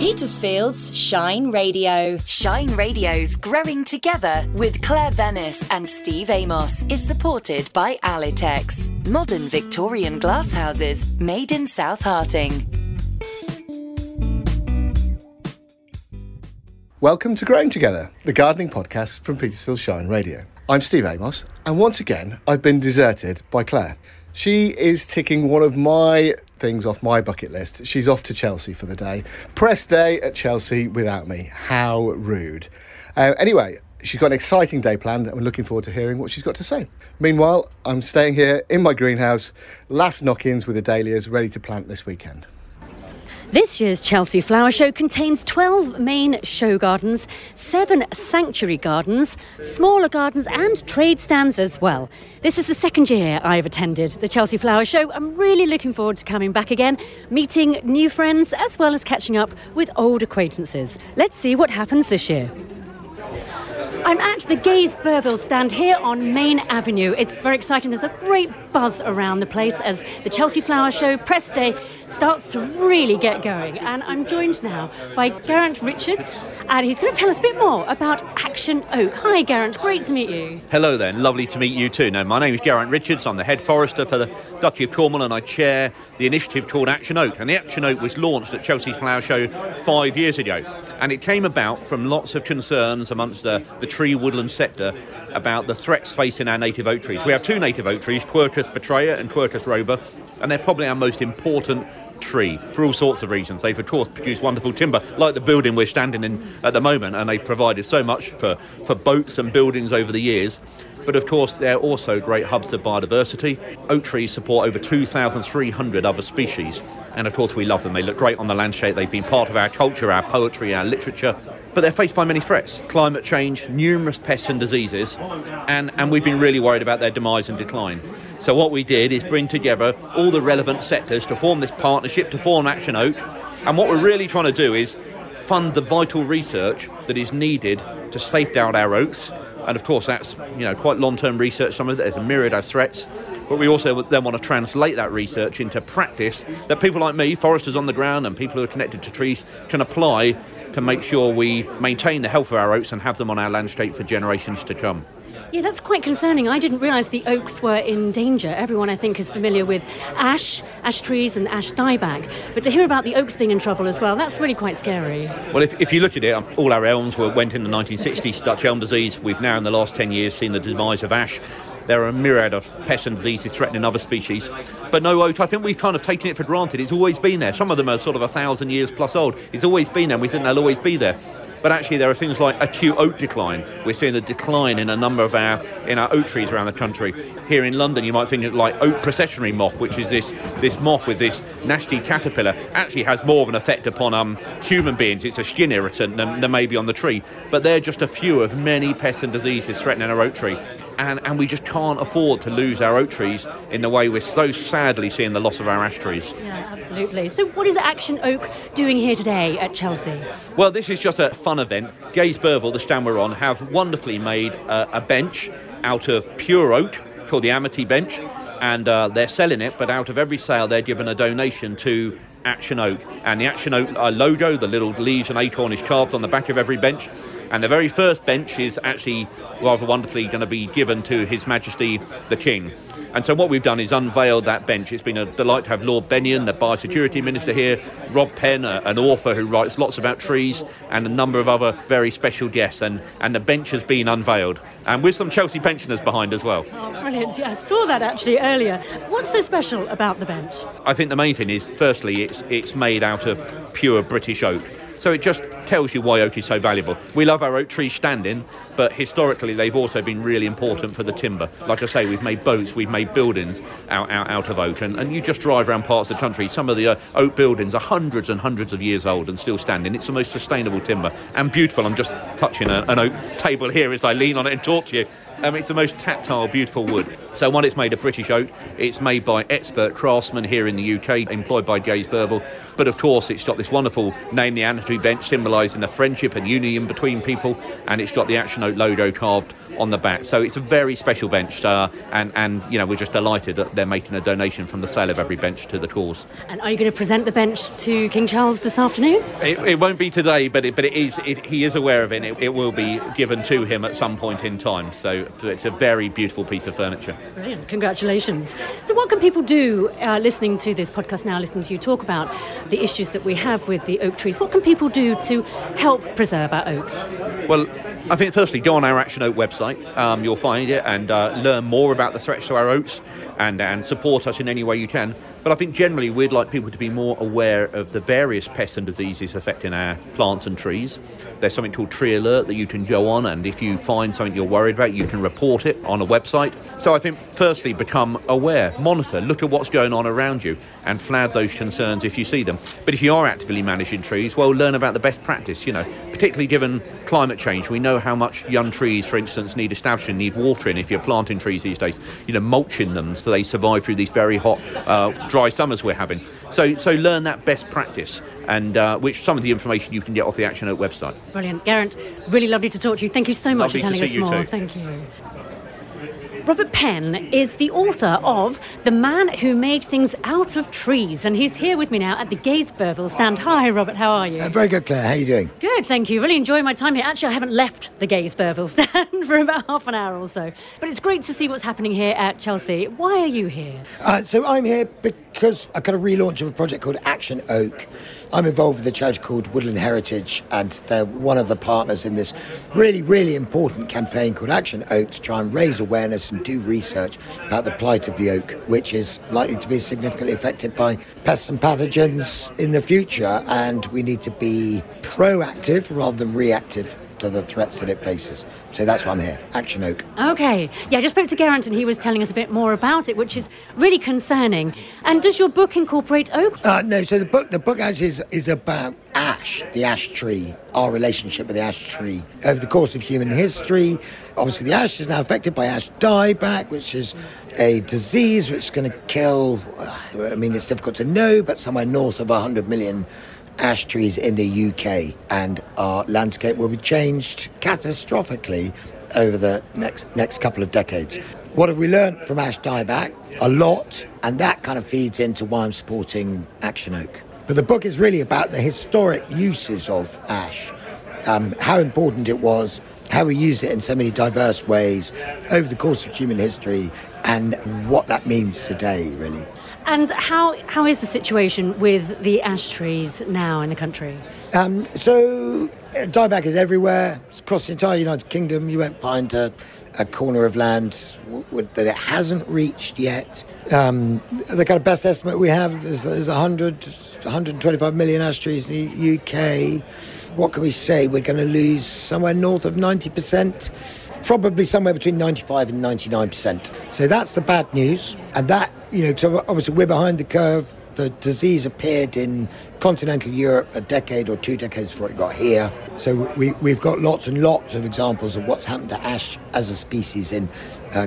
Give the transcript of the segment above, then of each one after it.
Petersfield's Shine Radio. Shine Radio's Growing Together with Claire Venice and Steve Amos is supported by Alitex, modern Victorian glass houses made in South Harting. Welcome to Growing Together, the gardening podcast from Petersfield Shine Radio. I'm Steve Amos, and once again, I've been deserted by Claire. She is ticking one of my things off my bucket list. She's off to Chelsea for the day. Press day at Chelsea without me. How rude. Anyway, she's got an exciting day planned, and we're looking forward to hearing what she's got to say. Meanwhile, I'm staying here in my greenhouse, last knock-ins with azaleas ready to plant this weekend. This year's Chelsea Flower Show contains 12 main show gardens, 7 sanctuary gardens, smaller gardens and trade stands as well. This is the second year I've attended the Chelsea Flower Show. I'm really looking forward to coming back again, meeting new friends as well as catching up with old acquaintances. Let's see what happens this year. I'm at the Gaze Burvill stand here on Main Avenue. It's very exciting. There's a great buzz around the place as the Chelsea Flower Show Press Day starts to really get going. And I'm joined now by Geraint Richards, and he's going to tell us a bit more about Action Oak. Hi, Geraint. Great to meet you. Hello there. Lovely to meet you too. Now, my name is Geraint Richards. I'm the head forester for the Duchy of Cornwall, and I chair the initiative called Action Oak. And the Action Oak was launched at Chelsea Flower Show 5 years ago. And it came about from lots of concerns amongst the tree woodland sector about the threats facing our native oak trees. We have two native oak trees, Quercus petraea and Quercus robur, and they're probably our most important tree for all sorts of reasons. They've, of course, produced wonderful timber, like the building we're standing in at the moment, and they've provided so much for boats and buildings over the years. But, of course, they're also great hubs of biodiversity. Oak trees support over 2,300 other species, and, of course, we love them. They look great on the landscape. They've been part of our culture, our poetry, our literature. But they're faced by many threats: climate change, numerous pests and diseases, and we've been really worried about their demise and decline. So what we did is bring together all the relevant sectors to form this partnership, to form Action Oak. And what we're really trying to do is fund the vital research that is needed to safeguard our oaks. And of course, that's quite long-term research. Some of it is a myriad of threats. But we also then want to translate that research into practice that people like me, foresters on the ground and people who are connected to trees, can apply to make sure we maintain the health of our oaks and have them on our landscape for generations to come. Yeah, that's quite concerning. I didn't realise the oaks were in danger. Everyone, I think, is familiar with ash trees and ash dieback. But to hear about the oaks being in trouble as well, that's really quite scary. Well, if you look at it, all our elms went in the 1960s, Dutch elm disease. We've now, in the last 10 years, seen the demise of ash. There are a myriad of pests and diseases threatening other species. But no oak, I think we've kind of taken it for granted. It's always been there. Some of them are sort of 1,000 years plus old. It's always been there, and we think they'll always be there. But actually there are things like acute oak decline. We're seeing the decline in a number of our oak trees around the country. Here in London, you might think of like oak processionary moth, which is this moth with this nasty caterpillar. Actually has more of an effect upon human beings. It's a skin irritant than maybe on the tree. But they're just a few of many pests and diseases threatening our oak tree. And we just can't afford to lose our oak trees in the way we're so sadly seeing the loss of our ash trees. Yeah, absolutely. So what is Action Oak doing here today at Chelsea? Well, this is just a fun event. Gaze Burvill, the stand we're on, have wonderfully made a bench out of pure oak called the Amity Bench, and they're selling it, but out of every sale they're given a donation to Action Oak. And the Action Oak logo, the little leaves and acorn, is carved on the back of every bench. And the very first bench is actually rather wonderfully going to be given to His Majesty the King. And so what we've done is unveiled that bench. It's been a delight to have Lord Benyon, the Biosecurity Minister, here, Rob Penn, an author who writes lots about trees, and a number of other very special guests. And the bench has been unveiled, and with some Chelsea pensioners behind as well. Oh, brilliant. Yeah, I saw that actually earlier. What's so special about the bench? I think the main thing is, firstly, it's made out of pure British oak. So it just tells you why oak is so valuable. We love our oak trees standing, but historically they've also been really important for the timber. Like I say, we've made boats, we've made buildings out of oak. And you just drive around parts of the country, some of the oak buildings are hundreds and hundreds of years old and still standing. It's the most sustainable timber and beautiful. I'm just touching an oak table here as I lean on it and talk to you. It's the most tactile, beautiful wood. So one, it's made of British oak. It's made by expert craftsmen here in the UK, employed by Gaze Burvill. But of course, it's got this wonderful name, the Amity Bench, symbolising symbolising the friendship and union between people, and it's got the Action Oak logo carved on the back. So it's a very special bench, and you know, we're just delighted that they're making a donation from the sale of every bench to the cause. And are you going to present the bench to King Charles this afternoon? It won't be today, but he is aware of it. It will be given to him at some point in time. So it's a very beautiful piece of furniture. Brilliant. Congratulations. So what can people do listening to this podcast now, listening to you talk about the issues that we have with the oak trees? What can people do to help preserve our oaks? Well, I think firstly, go on our Action Oak website. You'll find it, and learn more about the threats to our oaks, and support us in any way you can. But I think generally we'd like people to be more aware of the various pests and diseases affecting our plants and trees. There's something called Tree Alert that you can go on, and if you find something you're worried about, you can report it on a website. So I think firstly, become aware, monitor, look at what's going on around you and flag those concerns if you see them. But if you are actively managing trees, well, learn about the best practice, you know, particularly given climate change. We know how much young trees, for instance, need establishing, need watering if you're planting trees these days, you know, mulching them so they survive through these very hot, dry summers we're having. So learn that best practice, and which some of the information you can get off the Action Oak website. Brilliant. Geraint, really lovely to talk to you. Thank you so much for telling us more. Thank you. Robert Penn is the author of The Man Who Made Things Out of Trees, and he's here with me now at the Gaze Burvill stand. Hi, Robert, how are you? Very good, Claire. How are you doing? Good, thank you. Really enjoying my time here. Actually, I haven't left the Gaze Burvill stand for about half an hour or so, but it's great to see what's happening here at Chelsea. Why are you here? So I'm here because I've got a relaunch of a project called Action Oak. I'm involved with a charity called Woodland Heritage, and they're one of the partners in this really, really important campaign called Action Oak to try and raise awareness and do research about the plight of the oak, which is likely to be significantly affected by pests and pathogens in the future, and we need to be proactive rather than reactive to the threats that it faces. So that's why I'm here, Action Oak. Okay. Yeah, I just spoke to Geraint and he was telling us a bit more about it, which is really concerning. And does your book incorporate oak? No, so the book actually is about ash, the ash tree, our relationship with the ash tree. Over the course of human history, obviously the ash is now affected by ash dieback, which is a disease which is going to kill, I mean, it's difficult to know, but somewhere north of 100 million ash trees in the UK, and our landscape will be changed catastrophically over the next couple of decades. What have we learned from ash dieback? A lot, and that kind of feeds into why I'm supporting Action Oak. But the book is really about the historic uses of ash, how important it was, how we used it in so many diverse ways over the course of human history, and what that means today, really. And how is the situation with the ash trees now in the country? Dieback is everywhere. It's across the entire United Kingdom. You won't find a corner of land that it hasn't reached yet. The kind of best estimate we have is there's 125 million ash trees in the UK. What can we say? We're going to lose somewhere north of 90%, probably somewhere between 95 and 99%. So that's the bad news. And that, you know, so obviously we're behind the curve. The disease appeared in continental Europe a decade or two decades before it got here. So we've got lots and lots of examples of what's happened to ash as a species in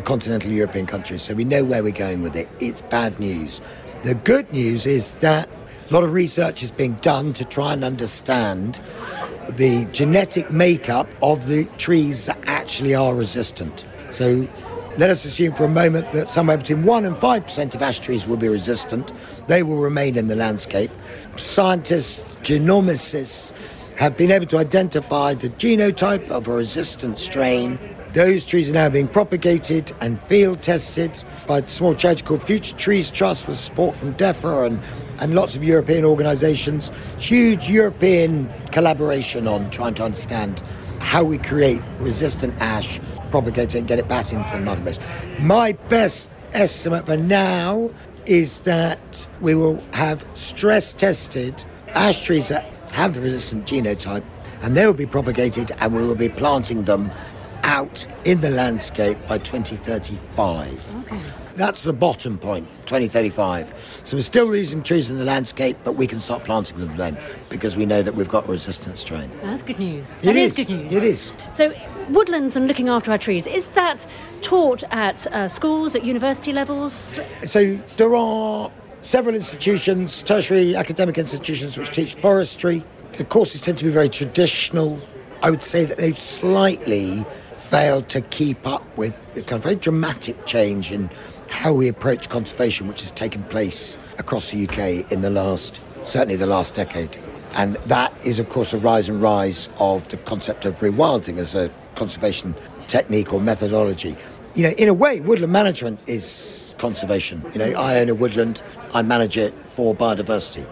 continental European countries. So we know where we're going with it. It's bad news. The good news is that a lot of research is being done to try and understand the genetic makeup of the trees that actually are resistant. So let us assume for a moment that somewhere between 1% and 5% of ash trees will be resistant. They will remain in the landscape. Scientists, genomicists, have been able to identify the genotype of a resistant strain. Those trees are now being propagated and field tested by a small charity called Future Trees Trust with support from DEFRA and lots of European organisations. Huge European collaboration on trying to understand how we create resistant ash, propagate it and get it back into the mud base. My best estimate for now is that we will have stress tested ash trees that have the resistant genotype, and they will be propagated and we will be planting them out in the landscape by 2035. Okay. That's the bottom point, 2035. So we're still losing trees in the landscape, but we can start planting them then because we know that we've got a resistant strain. That's good news. It is good news. So woodlands and looking after our trees, is that taught at schools, at university levels? So there are several institutions, tertiary academic institutions, which teach forestry. The courses tend to be very traditional. I would say that they've slightly failed to keep up with the kind of very dramatic change in how we approach conservation, which has taken place across the UK in the last decade. And that is, of course, a rise of the concept of rewilding as a conservation technique or methodology. You know, in a way, woodland management is conservation. You know, I own a woodland, I manage it for biodiversity.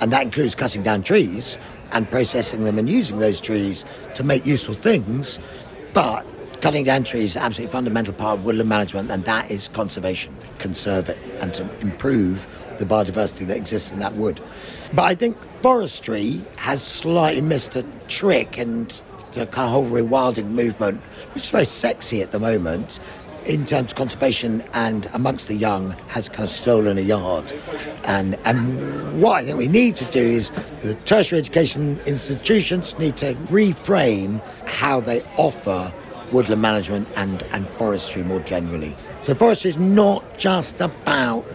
And that includes cutting down trees and processing them and using those trees to make useful things. But cutting down trees is an absolutely fundamental part of woodland management, and that is conservation. Conserve it and to improve the biodiversity that exists in that wood. But I think forestry has slightly missed a trick, and the kind of whole rewilding movement, which is very sexy at the moment, in terms of conservation and amongst the young, has kind of stolen a yard. And what I think we need to do is the tertiary education institutions need to reframe how they offer woodland management and forestry more generally. So forestry is not just about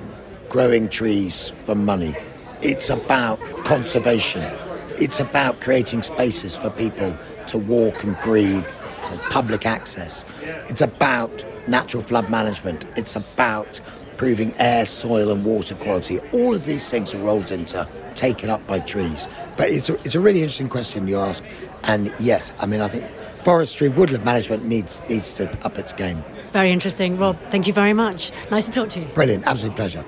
growing trees for money. It's about conservation. It's about creating spaces for people to walk and breathe, to public access. It's about natural flood management. It's about improving air, soil and water quality. All of these things are rolled into taken up by trees. But it's a really interesting question you ask. And yes, I mean, I think forestry, woodland management needs to up its game. Very interesting. Rob, thank you very much. Nice to talk to you. Brilliant. Absolute pleasure.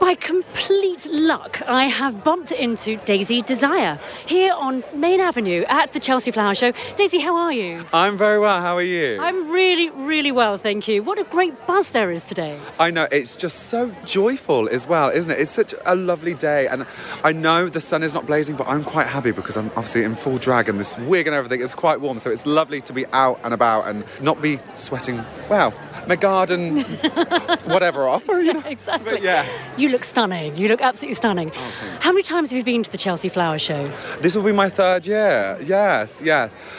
By complete luck, I have bumped into Daisy Desire here on Main Avenue at the Chelsea Flower Show. Daisy, how are you? I'm very well. How are you? I'm really, really well, thank you. What a great buzz there is today. I know. It's just so joyful as well, isn't it? It's such a lovely day. And I know the sun is not blazing, but I'm quite happy because I'm obviously in full drag and this wig and everything is quite warm. So it's lovely to be out and about and not be sweating, wow, my garden, whatever off. You know? Exactly. But yeah. You look stunning. You look absolutely stunning. Oh, how many times have you been to the Chelsea Flower Show? This will be my third year. Yes.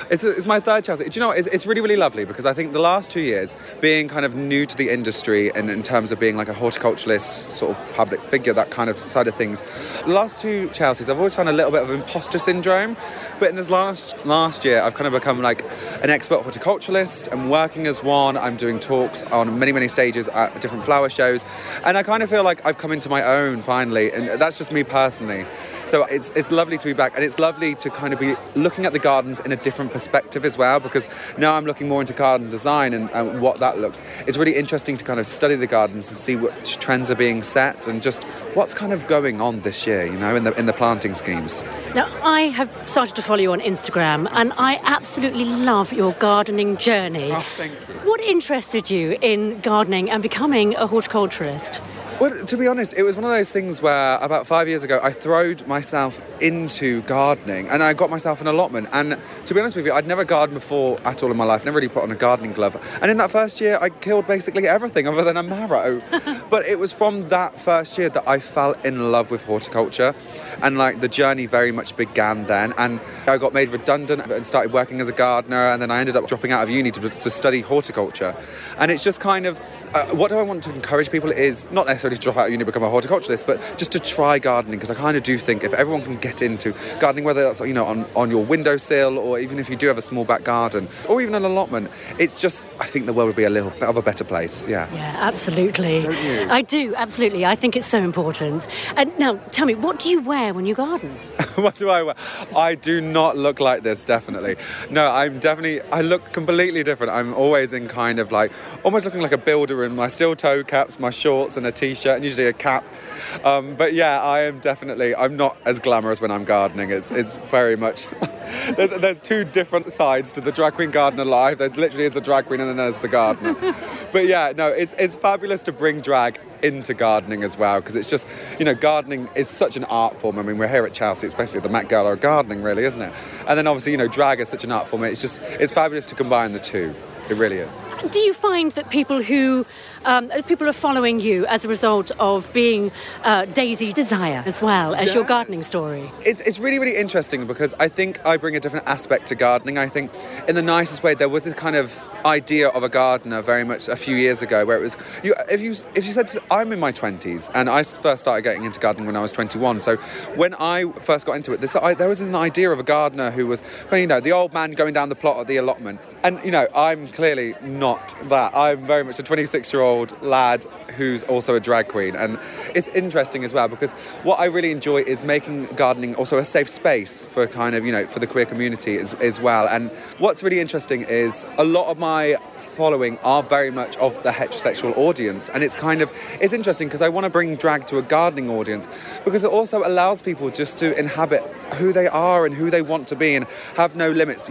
It's my third Chelsea. Do you know what? It's really, really lovely because I think the last 2 years, being kind of new to the industry and in terms of being like a horticulturalist, sort of public figure, that kind of side of things, the last two Chelseas, I've always found a little bit of imposter syndrome. But in this last year, I've kind of become like an expert horticulturalist. I'm working as one. I'm doing talks on many, many stages at different flower shows. And I kind of feel like I've come into my own finally, and that's just me personally. So it's lovely to be back, and it's lovely to kind of be looking at the gardens in a different perspective as well, because now I'm looking more into garden design and what that looks. It's really interesting to kind of study the gardens and see which trends are being set and just what's kind of going on this year, you know, in the planting schemes. Now, I have started to follow you on Instagram, and I absolutely love your gardening journey. Oh, thank you. What interested you in gardening and becoming a horticulturist? Well, to be honest, it was one of those things where about 5 years ago, I throwed myself into gardening and I got myself an allotment. And to be honest with you, I'd never gardened before at all in my life, never really put on a gardening glove. And in that first year, I killed basically everything other than a marrow. But it was from that first year that I fell in love with horticulture. And like the journey very much began then. And I got made redundant and started working as a gardener. And then I ended up dropping out of uni to study horticulture. And it's just kind of, what do I want to encourage people is not necessarily to drop out of uni, become a horticulturalist, but just to try gardening, because I kind of do think if everyone can get into gardening, whether that's, you know, on your windowsill or even if you do have a small back garden or even an allotment, it's just, I think the world would be a little bit of a better place. Yeah, absolutely. Don't you? I do, absolutely. I think it's so important. And now tell me, what do you wear when you garden? What do I wear? I do not look like this, definitely. No, I look completely different. I'm always in kind of like almost looking like a builder in my steel toe caps, my shorts and a t-shirt and usually a cap. But yeah, I'm not as glamorous when I'm gardening. It's very much, there's two different sides to the drag queen gardener life. There literally is the drag queen and then there's the gardener. But yeah, no, it's fabulous to bring drag into gardening as well, because it's just, you know, gardening is such an art form. I mean, we're here at Chelsea, especially at the Met Gala of gardening, really, isn't it? And then obviously, you know, drag is such an art form. It's fabulous to combine the two. It really is. Do you find that people are following you as a result of being Daisy Desire as well as your gardening story? It's really, really interesting because I think I bring a different aspect to gardening. I think in the nicest way, there was this kind of idea of a gardener very much a few years ago where it was, if you said, I'm in my 20s and I first started getting into gardening when I was 21. So when I first got into it, there was an idea of a gardener who was, the old man going down the plot at the allotment. And, I'm clearly not that. I'm very much a 26-year-old lad who's also a drag queen. And it's interesting as well because what I really enjoy is making gardening also a safe space for for the queer community as well. And what's really interesting is a lot of my following are very much of the heterosexual audience. And it's interesting because I want to bring drag to a gardening audience because it also allows people just to inhabit who they are and who they want to be and have no limits,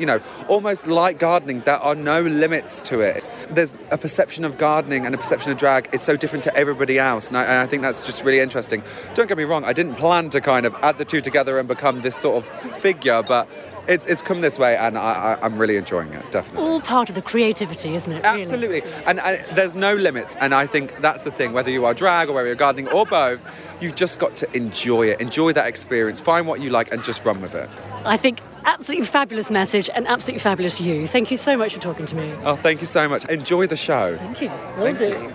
almost like gardening. There are no limits to it. There's a perception of gardening and a perception of drag is so different to everybody else. And I think that's just really interesting. Don't get me wrong, I didn't plan to kind of add the two together and become this sort of figure, but it's come this way and I'm really enjoying it, definitely. All part of the creativity, isn't it? Really? Absolutely. And there's no limits. And I think that's the thing, whether you are drag or whether you're gardening or both, you've just got to enjoy it. Enjoy that experience. Find what you like and just run with it. I think absolutely fabulous message and absolutely fabulous you. Thank you so much for talking to me. Oh, thank you so much. Enjoy the show. Thank you. Will do.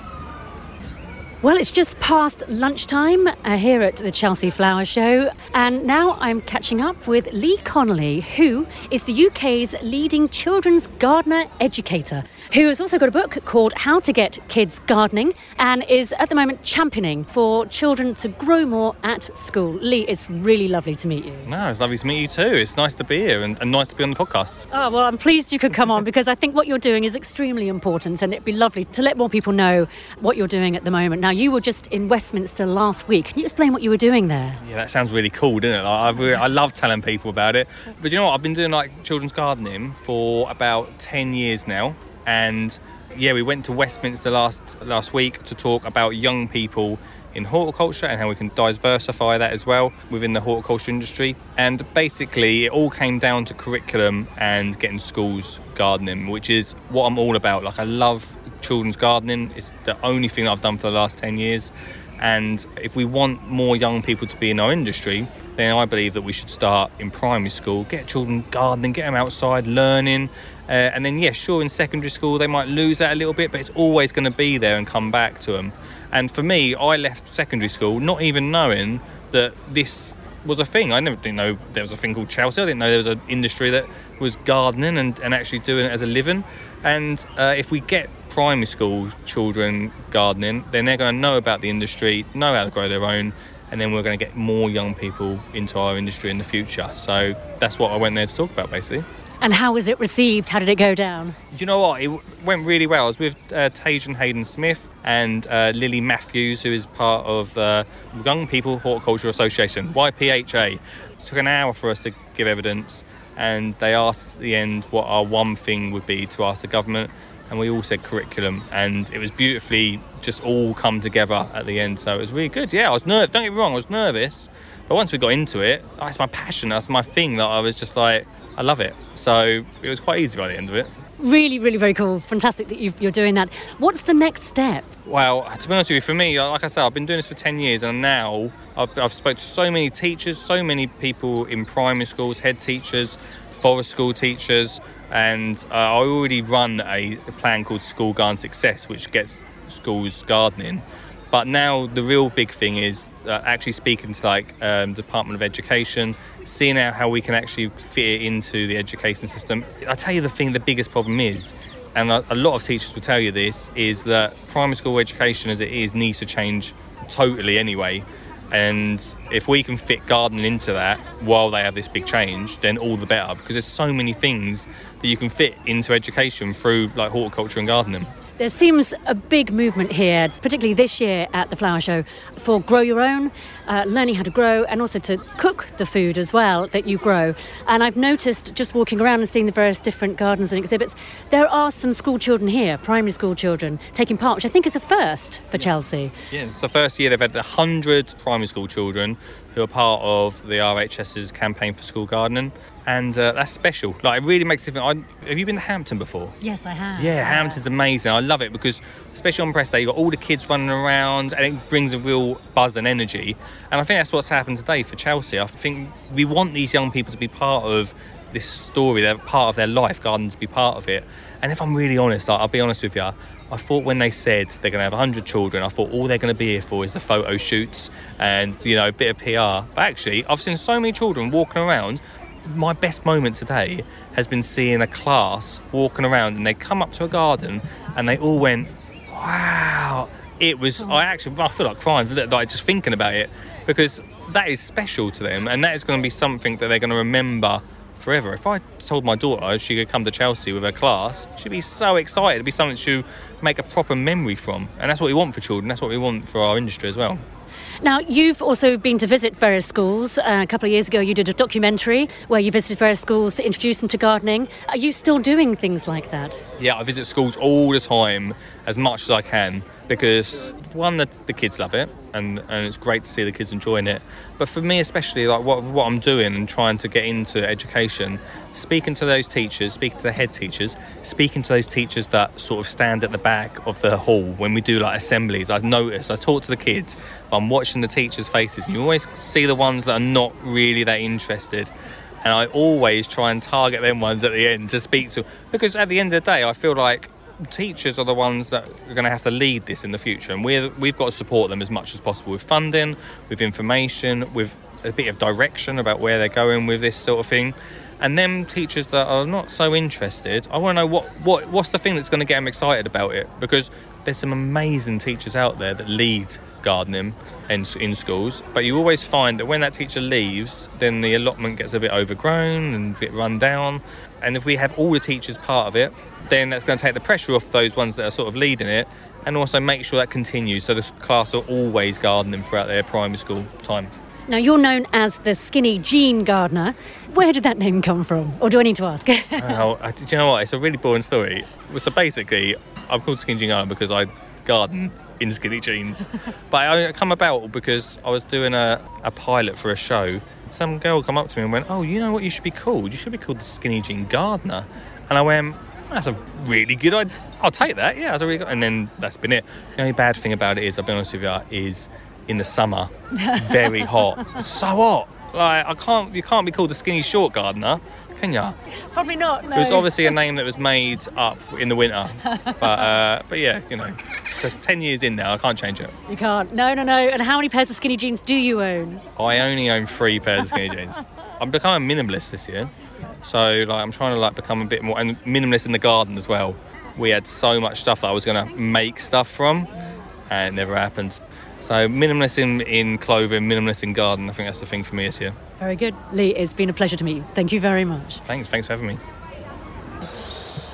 Well, it's just past lunchtime here at the Chelsea Flower Show, and now I'm catching up with Lee Connolly, who is the UK's leading children's gardener educator, who has also got a book called How to Get Kids Gardening and is at the moment championing for children to grow more at school. Lee, it's really lovely to meet you. No, it's lovely to meet you too. It's nice to be here and nice to be on the podcast. Oh, well, I'm pleased you could come on because I think what you're doing is extremely important, and it'd be lovely to let more people know what you're doing at the moment. Now, you were just in Westminster last week. Can you explain what you were doing there? Yeah, that sounds really cool, doesn't it? I love telling people about it. But you know what? I've been doing children's gardening for about 10 years now. And yeah, we went to Westminster last week to talk about young people in horticulture and how we can diversify that as well within the horticulture industry. And basically, it all came down to curriculum and getting schools gardening, which is what I'm all about. I love children's gardening. It's the only thing that I've done for the last 10 years. And if we want more young people to be in our industry, then I believe that we should start in primary school, get children gardening, get them outside learning. And then, yeah, sure, in secondary school, they might lose that a little bit, but it's always going to be there and come back to them. And for me, I left secondary school not even knowing that this was a thing. I never didn't know there was a thing called Chelsea. I didn't know there was an industry that was gardening and actually doing it as a living. And if we get primary school children gardening, then they're going to know about the industry, know how to grow their own, and then we're going to get more young people into our industry in the future. So that's what I went there to talk about, basically. And how was it received? How did it go down? Do you know what? It went really well. I was with Tayshan Hayden-Smith and Lily Matthews, who is part of the Young People Horticulture Association, YPHA. It took an hour for us to give evidence, and they asked at the end what our one thing would be to ask the government, and we all said curriculum, and it was beautifully just all come together at the end. So it was really good. Yeah, I was nervous. Don't get me wrong, I was nervous. But once we got into it, that's my passion. That's my thing that I was just like, I love it. So it was quite easy by the end of it. Really, really very cool. Fantastic that you're doing that. What's the next step? Well, to be honest with you, for me, like I said, I've been doing this for 10 years and now I've spoke to so many teachers, so many people in primary schools, head teachers, forest school teachers, and I already run a plan called School Garden Success, which gets schools gardening. But now the real big thing is actually speaking to Department of Education, seeing how we can actually fit it into the education system. I tell you the biggest problem is, and a lot of teachers will tell you this, is that primary school education as it is needs to change totally anyway. And if we can fit gardening into that while they have this big change, then all the better, because there's so many things that you can fit into education through horticulture and gardening. There seems a big movement here, particularly this year at the Flower Show, for grow your own, learning how to grow, and also to cook the food as well that you grow. And I've noticed, just walking around and seeing the various different gardens and exhibits, there are some school children here, primary school children, taking part, which I think is a first for Chelsea. Yeah, it's the first year they've had 100 primary school children who are part of the RHS's campaign for school gardening. And that's special. Like, it really makes a difference. Have you been to Hampton before? Yes, I have. Yeah, Hampton's amazing. I love it because, especially on press day, you've got all the kids running around and it brings a real buzz and energy. And I think that's what's happened today for Chelsea. I think we want these young people to be part of this story. They're part of their life. Gardening to be part of it. And if I'm really honest, like, I'll be honest with you, I thought when they said they're going to have 100 children, I thought all they're going to be here for is the photo shoots and, you know, a bit of PR. But actually, I've seen so many children walking around. My best moment today has been seeing a class walking around and they come up to a garden and they all went, wow. It was, I feel like crying, like just thinking about it, because that is special to them and that is going to be something that they're going to remember forever. If I told my daughter she could come to Chelsea with her class, she'd be so excited. It'd be something she'd make a proper memory from. And that's what we want for children. That's what we want for our industry as well. Now, you've also been to visit various schools. A couple of years ago, you did a documentary where you visited various schools to introduce them to gardening. Are you still doing things like that? Yeah, I visit schools all the time, as much as I can, because, one, the kids love it, and it's great to see the kids enjoying it. But for me especially, like what I'm doing and trying to get into education, speaking to those teachers, speaking to the head teachers, speaking to those teachers that sort of stand at the back of the hall when we do like assemblies. I've noticed, I talk to the kids, but I'm watching the teachers' faces. You always see the ones that are not really that interested. And I always try and target them ones at the end to speak to, because at the end of the day, I feel like teachers are the ones that are going to have to lead this in the future, and we've got to support them as much as possible with funding, with information, with a bit of direction about where they're going with this sort of thing. And them teachers that are not so interested, I want to know what's the thing that's going to get them excited about it, because there's some amazing teachers out there that lead gardening in schools, but you always find that when that teacher leaves, then the allotment gets a bit overgrown and a bit run down. And if we have all the teachers part of it, then that's going to take the pressure off those ones that are sort of leading it, and also make sure that continues so the class are always gardening throughout their primary school time. Now, you're known as the Skinny Jean Gardener. Where did that name come from? Or do I need to ask? Do you know what? It's a really boring story. So basically, I'm called Skinny Jean Gardener because I garden in skinny jeans. But I come about because I was doing a pilot for a show. Some girl come up to me and went, oh, you know what you should be called? You should be called the Skinny Jean Gardener. And I went, that's a really good idea. I'll take that. Yeah, that's a really good. And then that's been it. The only bad thing about it is, I'll be honest with you, is in the summer, very hot. So hot. Like, you can't be called a Skinny Short Gardener, can you? Probably not, no. It was obviously a name that was made up in the winter. But yeah, you know. So 10 years in now, I can't change it. You can't. No. And how many pairs of skinny jeans do you own? I only own 3 pairs of skinny jeans. I'm becoming minimalist this year. So like, I'm trying to like become a bit more, and minimalist in the garden as well. We had so much stuff that I was going to make stuff from, and it never happened. So minimalist in clothing, minimalist in garden. I think that's the thing for me this year. Very good. Lee, it's been a pleasure to meet you. Thank you very much. Thanks for having me.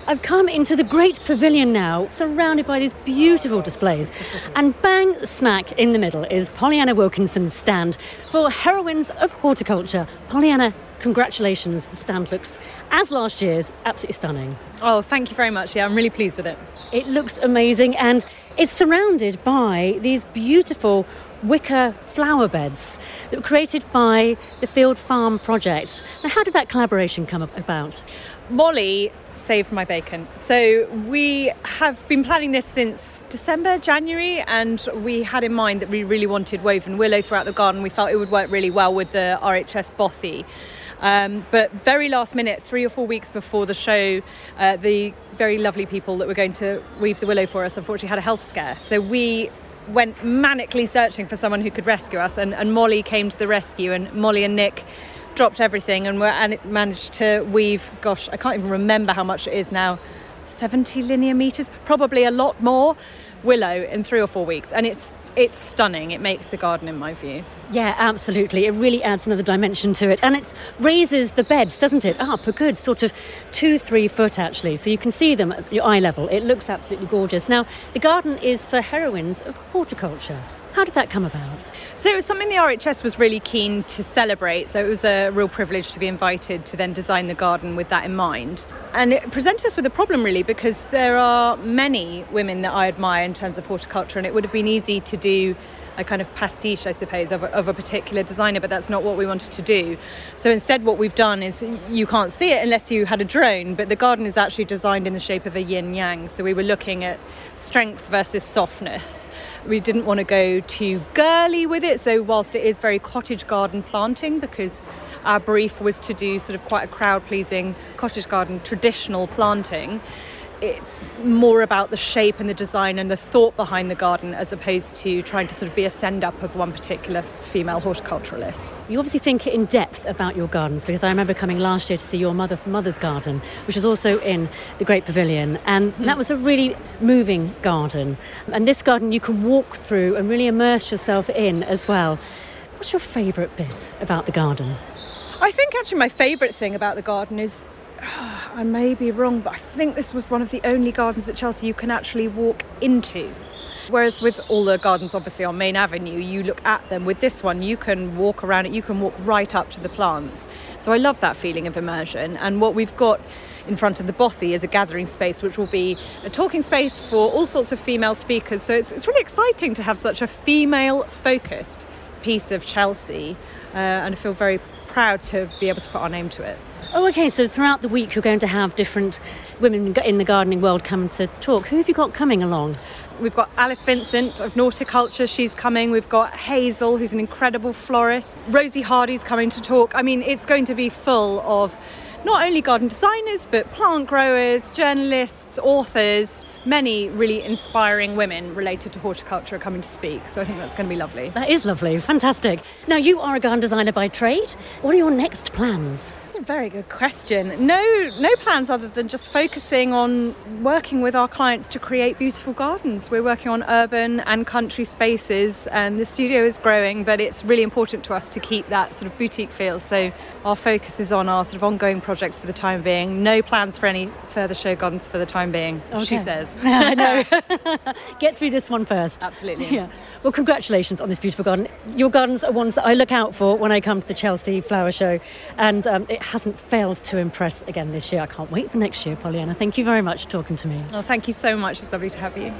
I've come into the great pavilion now, surrounded by these beautiful displays. And bang smack in the middle is Pollyanna Wilkinson's stand for Heroines of Horticulture. Pollyanna, congratulations. The stand looks, as last year's, absolutely stunning. Oh, thank you very much. Yeah, I'm really pleased with it. It looks amazing, and it's surrounded by these beautiful wicker flower beds that were created by the Field Farm Project. Now, how did that collaboration come about? Molly saved my bacon. So we have been planning this since December, January, and we had in mind that we really wanted woven willow throughout the garden. We felt it would work really well with the RHS bothy. But very last minute, 3 or 4 weeks before the show, the very lovely people that were going to weave the willow for us unfortunately had a health scare. So we went manically searching for someone who could rescue us, and Molly came to the rescue, and Molly and Nick dropped everything and it managed to weave, gosh, I can't even remember how much it is now, 70 linear metres, probably a lot more, willow in 3 or 4 weeks. And it's stunning. It makes the garden, in my view. Yeah, absolutely. It really adds another dimension to it. And it raises the beds, doesn't it, up a good sort of 2-3 foot, actually. So you can see them at your eye level. It looks absolutely gorgeous. Now, the garden is for Heroines of Horticulture. How did that come about? So it was something the RHS was really keen to celebrate. So it was a real privilege to be invited to then design the garden with that in mind. And it presented us with a problem, really, because there are many women that I admire in terms of horticulture, and it would have been easy to do a kind of pastiche, I suppose, of a particular designer, but that's not what we wanted to do. So instead what we've done is, you can't see it unless you had a drone, but the garden is actually designed in the shape of a yin yang. So we were looking at strength versus softness. We didn't want to go too girly with it. So whilst it is very cottage garden planting, because our brief was to do sort of quite a crowd-pleasing cottage garden traditional planting, it's more about the shape and the design and the thought behind the garden, as opposed to trying to sort of be a send-up of one particular female horticulturalist. You obviously think in depth about your gardens, because I remember coming last year to see your mother from Mother's Garden, which was also in the Great Pavilion, and that was a really moving garden. And this garden you can walk through and really immerse yourself in as well. What's your favourite bit about the garden? I think actually my favourite thing about the garden is, I may be wrong, but I think this was one of the only gardens at Chelsea you can actually walk into. Whereas with all the gardens, obviously, on Main Avenue, you look at them. With this one, you can walk around it. You can walk right up to the plants. So I love that feeling of immersion. And what we've got in front of the bothy is a gathering space, which will be a talking space for all sorts of female speakers. So it's really exciting to have such a female-focused piece of Chelsea. And I feel very proud to be able to put our name to it. Oh, OK, so throughout the week you're going to have different women in the gardening world come to talk. Who have you got coming along? We've got Alice Vincent of Horticulture, she's coming. We've got Hazel, who's an incredible florist. Rosie Hardy's coming to talk. I mean, it's going to be full of not only garden designers, but plant growers, journalists, authors. Many really inspiring women related to horticulture are coming to speak, so I think that's going to be lovely. That is lovely, fantastic. Now, you are a garden designer by trade. What are your next plans? That's a very good question. No plans other than just focusing on working with our clients to create beautiful gardens. We're working on urban and country spaces, and the studio is growing, but it's really important to us to keep that sort of boutique feel. So our focus is on our sort of ongoing projects for the time being. No plans for any further show gardens for the time being, okay. She says. I know. Get through this one first. Absolutely. Yeah. Well, congratulations on this beautiful garden. Your gardens are ones that I look out for when I come to the Chelsea Flower Show, and it hasn't failed to impress again this year. I can't wait for next year, Pollyanna. Thank you very much for talking to me. Oh, thank you so much. It's lovely to have you.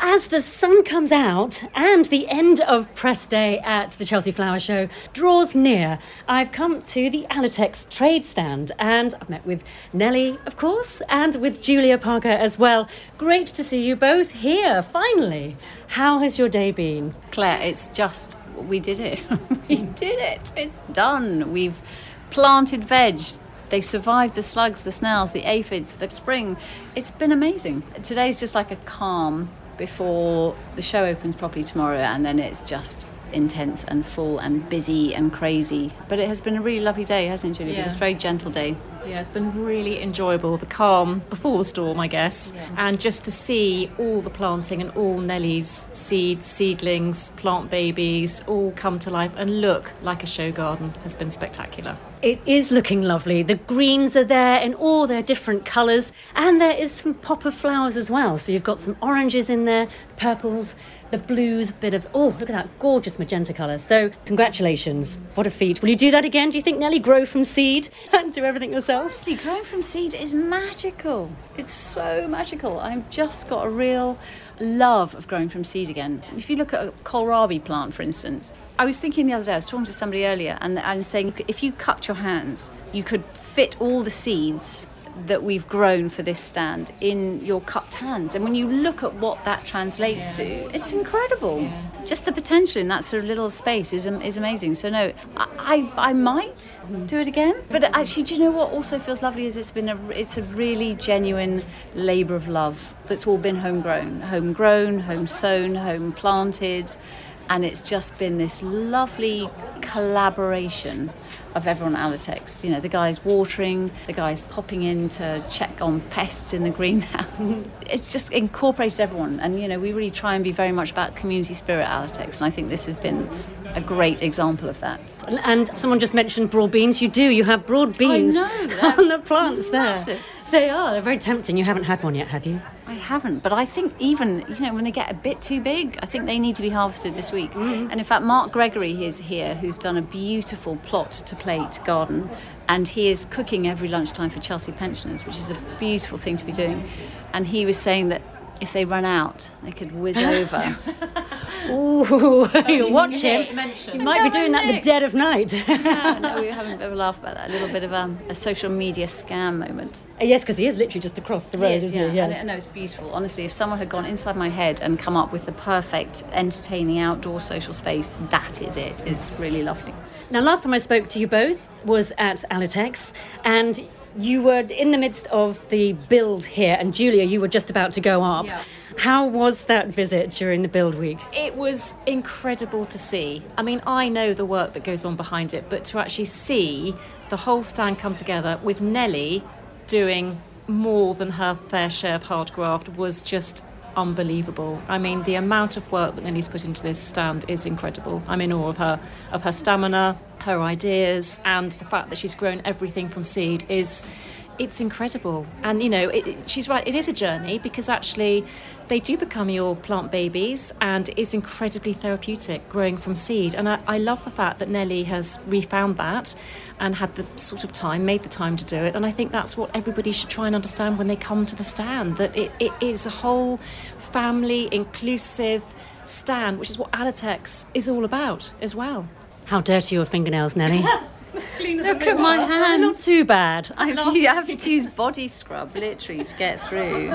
As the sun comes out and the end of press day at the Chelsea Flower Show draws near, I've come to the Alitex trade stand, and I've met with Nelly, of course, and with Julia Parker as well. Great to see you both here, finally. How has your day been? Claire, it's just, we did it. We did it. It's done. We've planted veg. They survived the slugs, the snails, the aphids, the spring. It's been amazing. Today's just like a calm before the show opens properly tomorrow, and then it's just intense and full and busy and crazy. But it has been a really lovely day, hasn't it, Julie? Yeah. Just a very gentle day. Yeah, it's been really enjoyable, the calm before the storm, I guess. Yeah. And just to see all the planting and all Nelly's seeds, seedlings, plant babies all come to life and look like a show garden has been spectacular. It is looking lovely. The greens are there in all their different colours, and there is some popper flowers as well. So you've got some oranges in there, purples, the blues, bit of, oh, look at that gorgeous magenta colour. So congratulations. What a feat. Will you do that again, do you think, Nelly? Grow from seed and do everything yourself? Honestly, growing from seed is magical. It's so magical. I've just got a real love of growing from seed again. If you look at a kohlrabi plant, for instance, I was thinking the other day, I was talking to somebody earlier and saying, if you cut your hands, you could fit all the seeds that we've grown for this stand in your cupped hands. And when you look at what that translates to, it's incredible. Yeah. Just the potential in that sort of little space is amazing. So no, I might do it again. But actually, do you know what also feels lovely is it's a really genuine labour of love that's all been homegrown, home sown, home planted. And it's just been this lovely collaboration of everyone at Alitex. You know, the guys watering, the guys popping in to check on pests in the greenhouse. It's just incorporated everyone. And, you know, we really try and be very much about community spirit at Alitex. And I think this has been a great example of that. And someone just mentioned broad beans. You have broad beans. I know, on the plants massive. There. They are. They're very tempting. You haven't had one yet, have you? I haven't, but I think even, you know, when they get a bit too big, I think they need to be harvested this week. Mm. And in fact, Mark Gregory is here, who's done a beautiful plot-to-plate garden, and he is cooking every lunchtime for Chelsea pensioners, which is a beautiful thing to be doing. And he was saying that if they run out, they could whiz over. Ooh, you watch him. You might be doing that in the dead of night. Yeah, no, we were having a bit of a laugh about that. A little bit of a social media scam moment. Yes, because he is literally just across the road, isn't he? Yes. And, no, it's beautiful. Honestly, if someone had gone inside my head and come up with the perfect entertaining outdoor social space, that is it. It's really lovely. Now, last time I spoke to you both was at Alitex, and you were in the midst of the build here, and Julia, you were just about to go up. Yeah. How was that visit during the build week? It was incredible to see. I mean, I know the work that goes on behind it, but to actually see the whole stand come together with Nelly doing more than her fair share of hard graft was just unbelievable. I mean, the amount of work that Nelly's put into this stand is incredible. I'm in awe of her stamina, her ideas, and the fact that she's grown everything from seed is, it's incredible. And, you know, she's right, it is a journey, because actually they do become your plant babies, and it's incredibly therapeutic growing from seed. And I love the fact that Nelly has refound that and had the sort of time, made the time to do it. And I think that's what everybody should try and understand when they come to the stand, that it is a whole family inclusive stand, which is what Alitex is all about as well. How dirty are your fingernails, Nelly? Look at my hand. Not too bad. You have to use body scrub, literally, to get through.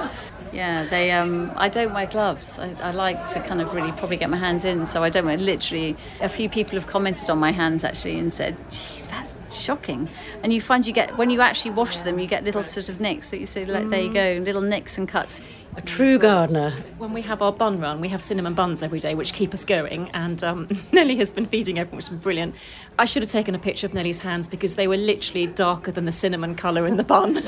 Yeah, they. I don't wear gloves. I like to kind of really probably get my hands in, so I don't wear. Literally, a few people have commented on my hands actually and said, "Geez, that's shocking." And you find you get when you actually wash them, you get little sort of nicks. So you see, like there you go, little nicks and cuts. A true gardener. When we have our bun run, we have cinnamon buns every day, which keep us going. And Nelly has been feeding everyone, which has been brilliant. I should have taken a picture of Nelly's hands because they were literally darker than the cinnamon colour in the bun.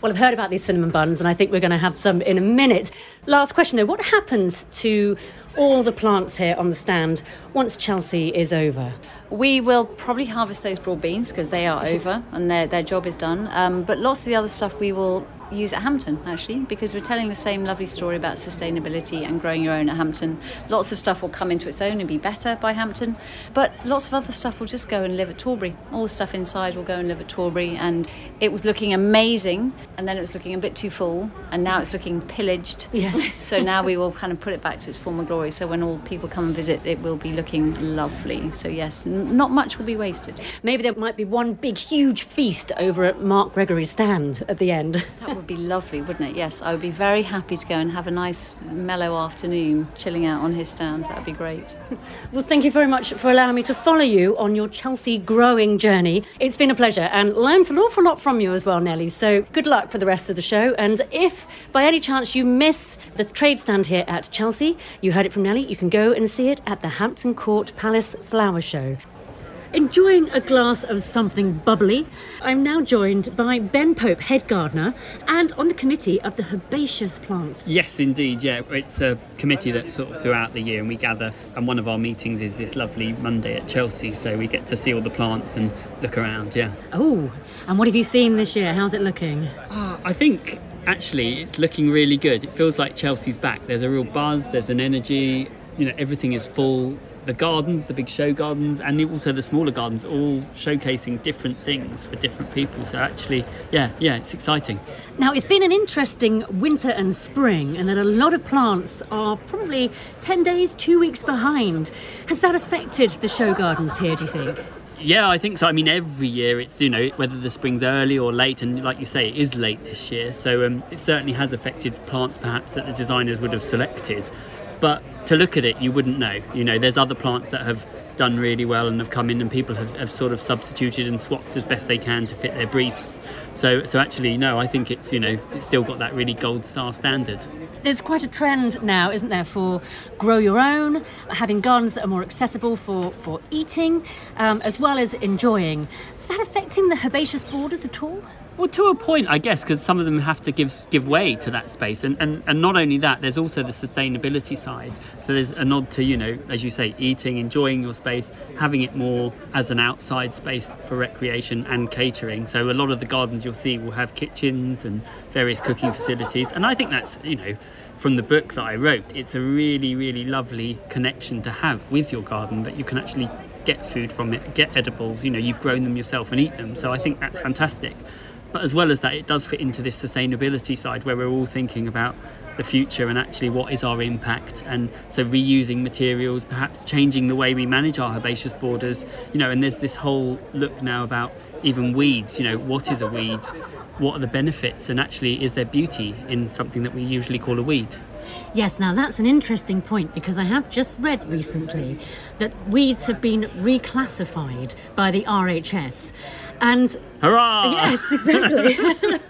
Well, I've heard about these cinnamon buns, and I think we're going to have some in a minute. Last question, though. What happens to all the plants here on the stand once Chelsea is over? We will probably harvest those broad beans because they are over and their job is done. But lots of the other stuff we will use at Hampton, actually, because we're telling the same lovely story about sustainability and growing your own at Hampton. Lots of stuff will come into its own and be better by Hampton, but lots of other stuff will just go and live at Torbury. All the stuff inside will go and live at Torbury, and it was looking amazing, and then it was looking a bit too full, and now it's looking pillaged. Yeah. So now we will kind of put it back to its former glory, so when all people come and visit, it will be looking lovely. So yes, not much will be wasted. Maybe there might be one big, huge feast over at Mark Gregory's stand at the end. Would be lovely, wouldn't it? Yes, I would be very happy to go and have a nice mellow afternoon chilling out on his stand. That would be great. Well, thank you very much for allowing me to follow you on your Chelsea growing journey. It's been a pleasure, and learned an awful lot from you as well, Nelly, so good luck for the rest of the show. And if by any chance you miss the trade stand here at Chelsea, you heard it from Nelly, you can go and see it at the Hampton Court Palace Flower Show. Enjoying a glass of something bubbly, I'm now joined by Ben Pope, head gardener, and on the committee of the herbaceous plants. Yes, indeed, yeah. It's a committee that's sort of throughout the year, and we gather, and one of our meetings is this lovely Monday at Chelsea, so we get to see all the plants and look around, yeah. Oh, and what have you seen this year? How's it looking? I think, actually, it's looking really good. It feels like Chelsea's back. There's a real buzz, there's an energy, you know, everything is full. The gardens, the big show gardens, and also the smaller gardens, all showcasing different things for different people. So actually, yeah, it's exciting. Now, it's been an interesting winter and spring, and that a lot of plants are probably 10 days, 2 weeks behind. Has that affected the show gardens here, do you think? Yeah, I think so. I mean, every year it's, you know, whether the spring's early or late, and like you say, it is late this year. So it certainly has affected plants perhaps that the designers would have selected. But to look at it, you wouldn't know. You know, there's other plants that have done really well and have come in, and people have sort of substituted and swapped as best they can to fit their briefs. So actually, no, I think it's, you know, it's still got that really gold star standard. There's quite a trend now, isn't there, for grow your own, having gardens that are more accessible for eating, as well as enjoying. Is that affecting the herbaceous borders at all? Well, to a point, I guess, because some of them have to give way to that space. And not only that, there's also the sustainability side. So there's a nod to, you know, as you say, eating, enjoying your space, having it more as an outside space for recreation and catering. So a lot of the gardens you'll see will have kitchens and various cooking facilities. And I think that's, you know, from the book that I wrote, it's a really, really lovely connection to have with your garden, that you can actually get food from it, get edibles, you know, you've grown them yourself and eat them. So I think that's fantastic. But as well as that, it does fit into this sustainability side where we're all thinking about the future and actually what is our impact. And so reusing materials, perhaps changing the way we manage our herbaceous borders, you know, and there's this whole look now about even weeds, you know, what is a weed? What are the benefits? And actually, is there beauty in something that we usually call a weed? Yes, now that's an interesting point, because I have just read recently that weeds have been reclassified by the RHS. And hurrah! Yes, exactly.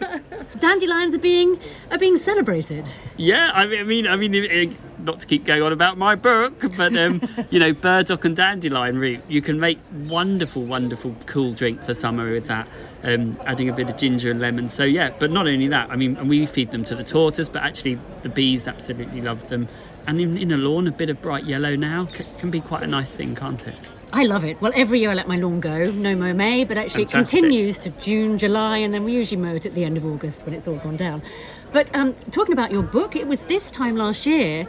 Dandelions are being celebrated. Yeah, I mean, not to keep going on about my book, but you know, burdock and dandelion root. You can make wonderful, wonderful cool drink for summer with that. Adding a bit of ginger and lemon. So yeah, but not only that, I mean, and we feed them to the tortoise, but actually the bees absolutely love them. And in a lawn, a bit of bright yellow now can be quite a nice thing, can't it? I love it. Well, every year I let my lawn go, no mow May, but actually Fantastic. It continues to June, July, and then we usually mow it at the end of August when it's all gone down. But talking about your book, it was this time last year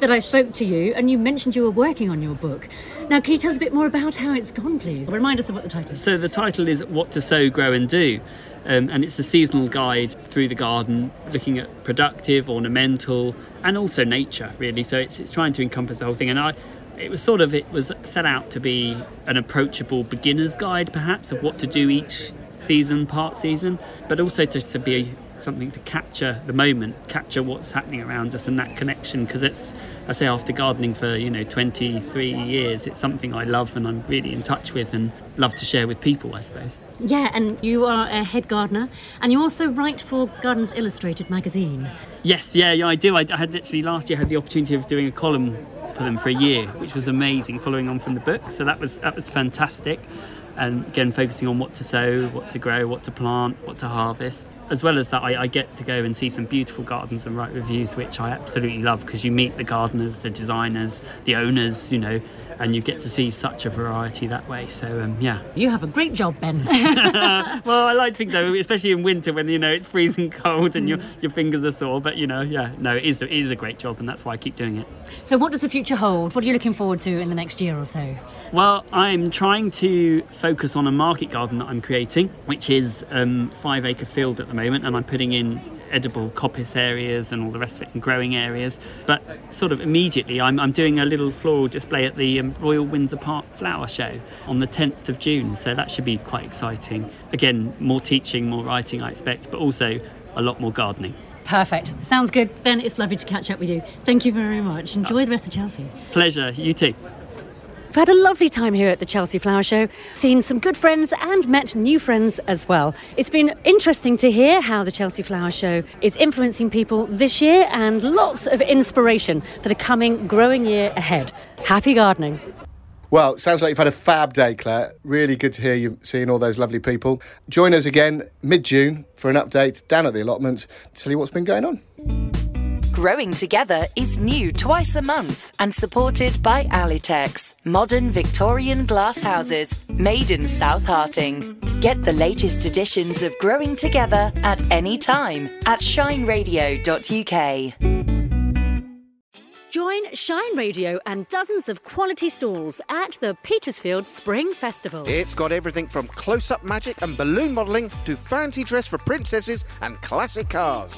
that I spoke to you and you mentioned you were working on your book. Now, can you tell us a bit more about how it's gone, please? Remind us of what the title is. So the title is What to Sow, Grow and Do. And it's a seasonal guide through the garden, looking at productive, ornamental, and also nature, really. So it's trying to encompass the whole thing. And it was set out to be an approachable beginner's guide, perhaps, of what to do each season, part season, but also to be something to capture the moment, capture what's happening around us and that connection. Because it's, I say, after gardening for, you know, 23 years, it's something I love and I'm really in touch with and love to share with people, I suppose. Yeah, and you are a head gardener and you also write for Gardens Illustrated magazine. Yes, yeah, I do. I had actually last year had the opportunity of doing a column for them for a year, which was amazing, following on from the book. So that was fantastic. And again, focusing on what to sow, what to grow, what to plant, what to harvest. As well as that, I get to go and see some beautiful gardens and write reviews, which I absolutely love, because you meet the gardeners, the designers, the owners, you know, and you get to see such a variety that way. So, yeah. You have a great job, Ben. Well, I like to think, though, especially in winter when, you know, it's freezing cold and your fingers are sore. But, you know, yeah, no, it is a great job, and that's why I keep doing it. So what does the future hold? What are you looking forward to in the next year or so? Well, I'm trying to focus on a market garden that I'm creating, which is 5-acre field at the moment, and I'm putting in edible coppice areas and all the rest of it and growing areas. But sort of immediately I'm doing a little floral display at the Royal Windsor Park Flower Show on the 10th of June, so that should be quite exciting. Again, more teaching, more writing I expect, but also a lot more gardening. Perfect. Sounds good. Ben, it's lovely to catch up with you. Thank you very much. Enjoy the rest of Chelsea. Pleasure. You too. We've had a lovely time here at the Chelsea Flower Show, seen some good friends and met new friends as well. It's been interesting to hear how the Chelsea Flower Show is influencing people this year, and lots of inspiration for the coming growing year ahead. Happy gardening. Well, sounds like you've had a fab day, Claire. Really good to hear you seeing all those lovely people. Join us again mid-June for an update down at the allotment to tell you what's been going on. Growing Together is new twice a month and supported by Alitex, modern Victorian glass houses made in South Harting. Get the latest editions of Growing Together at any time at shineradio.uk. Join Shine Radio and dozens of quality stalls at the Petersfield Spring Festival. It's got everything from close-up magic and balloon modelling to fancy dress for princesses and classic cars.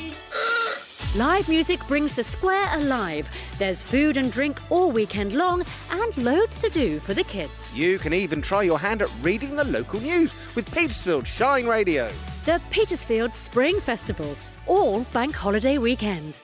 Live music brings the square alive. There's food and drink all weekend long and loads to do for the kids. You can even try your hand at reading the local news with Petersfield Shine Radio. The Petersfield Spring Festival, all bank holiday weekend.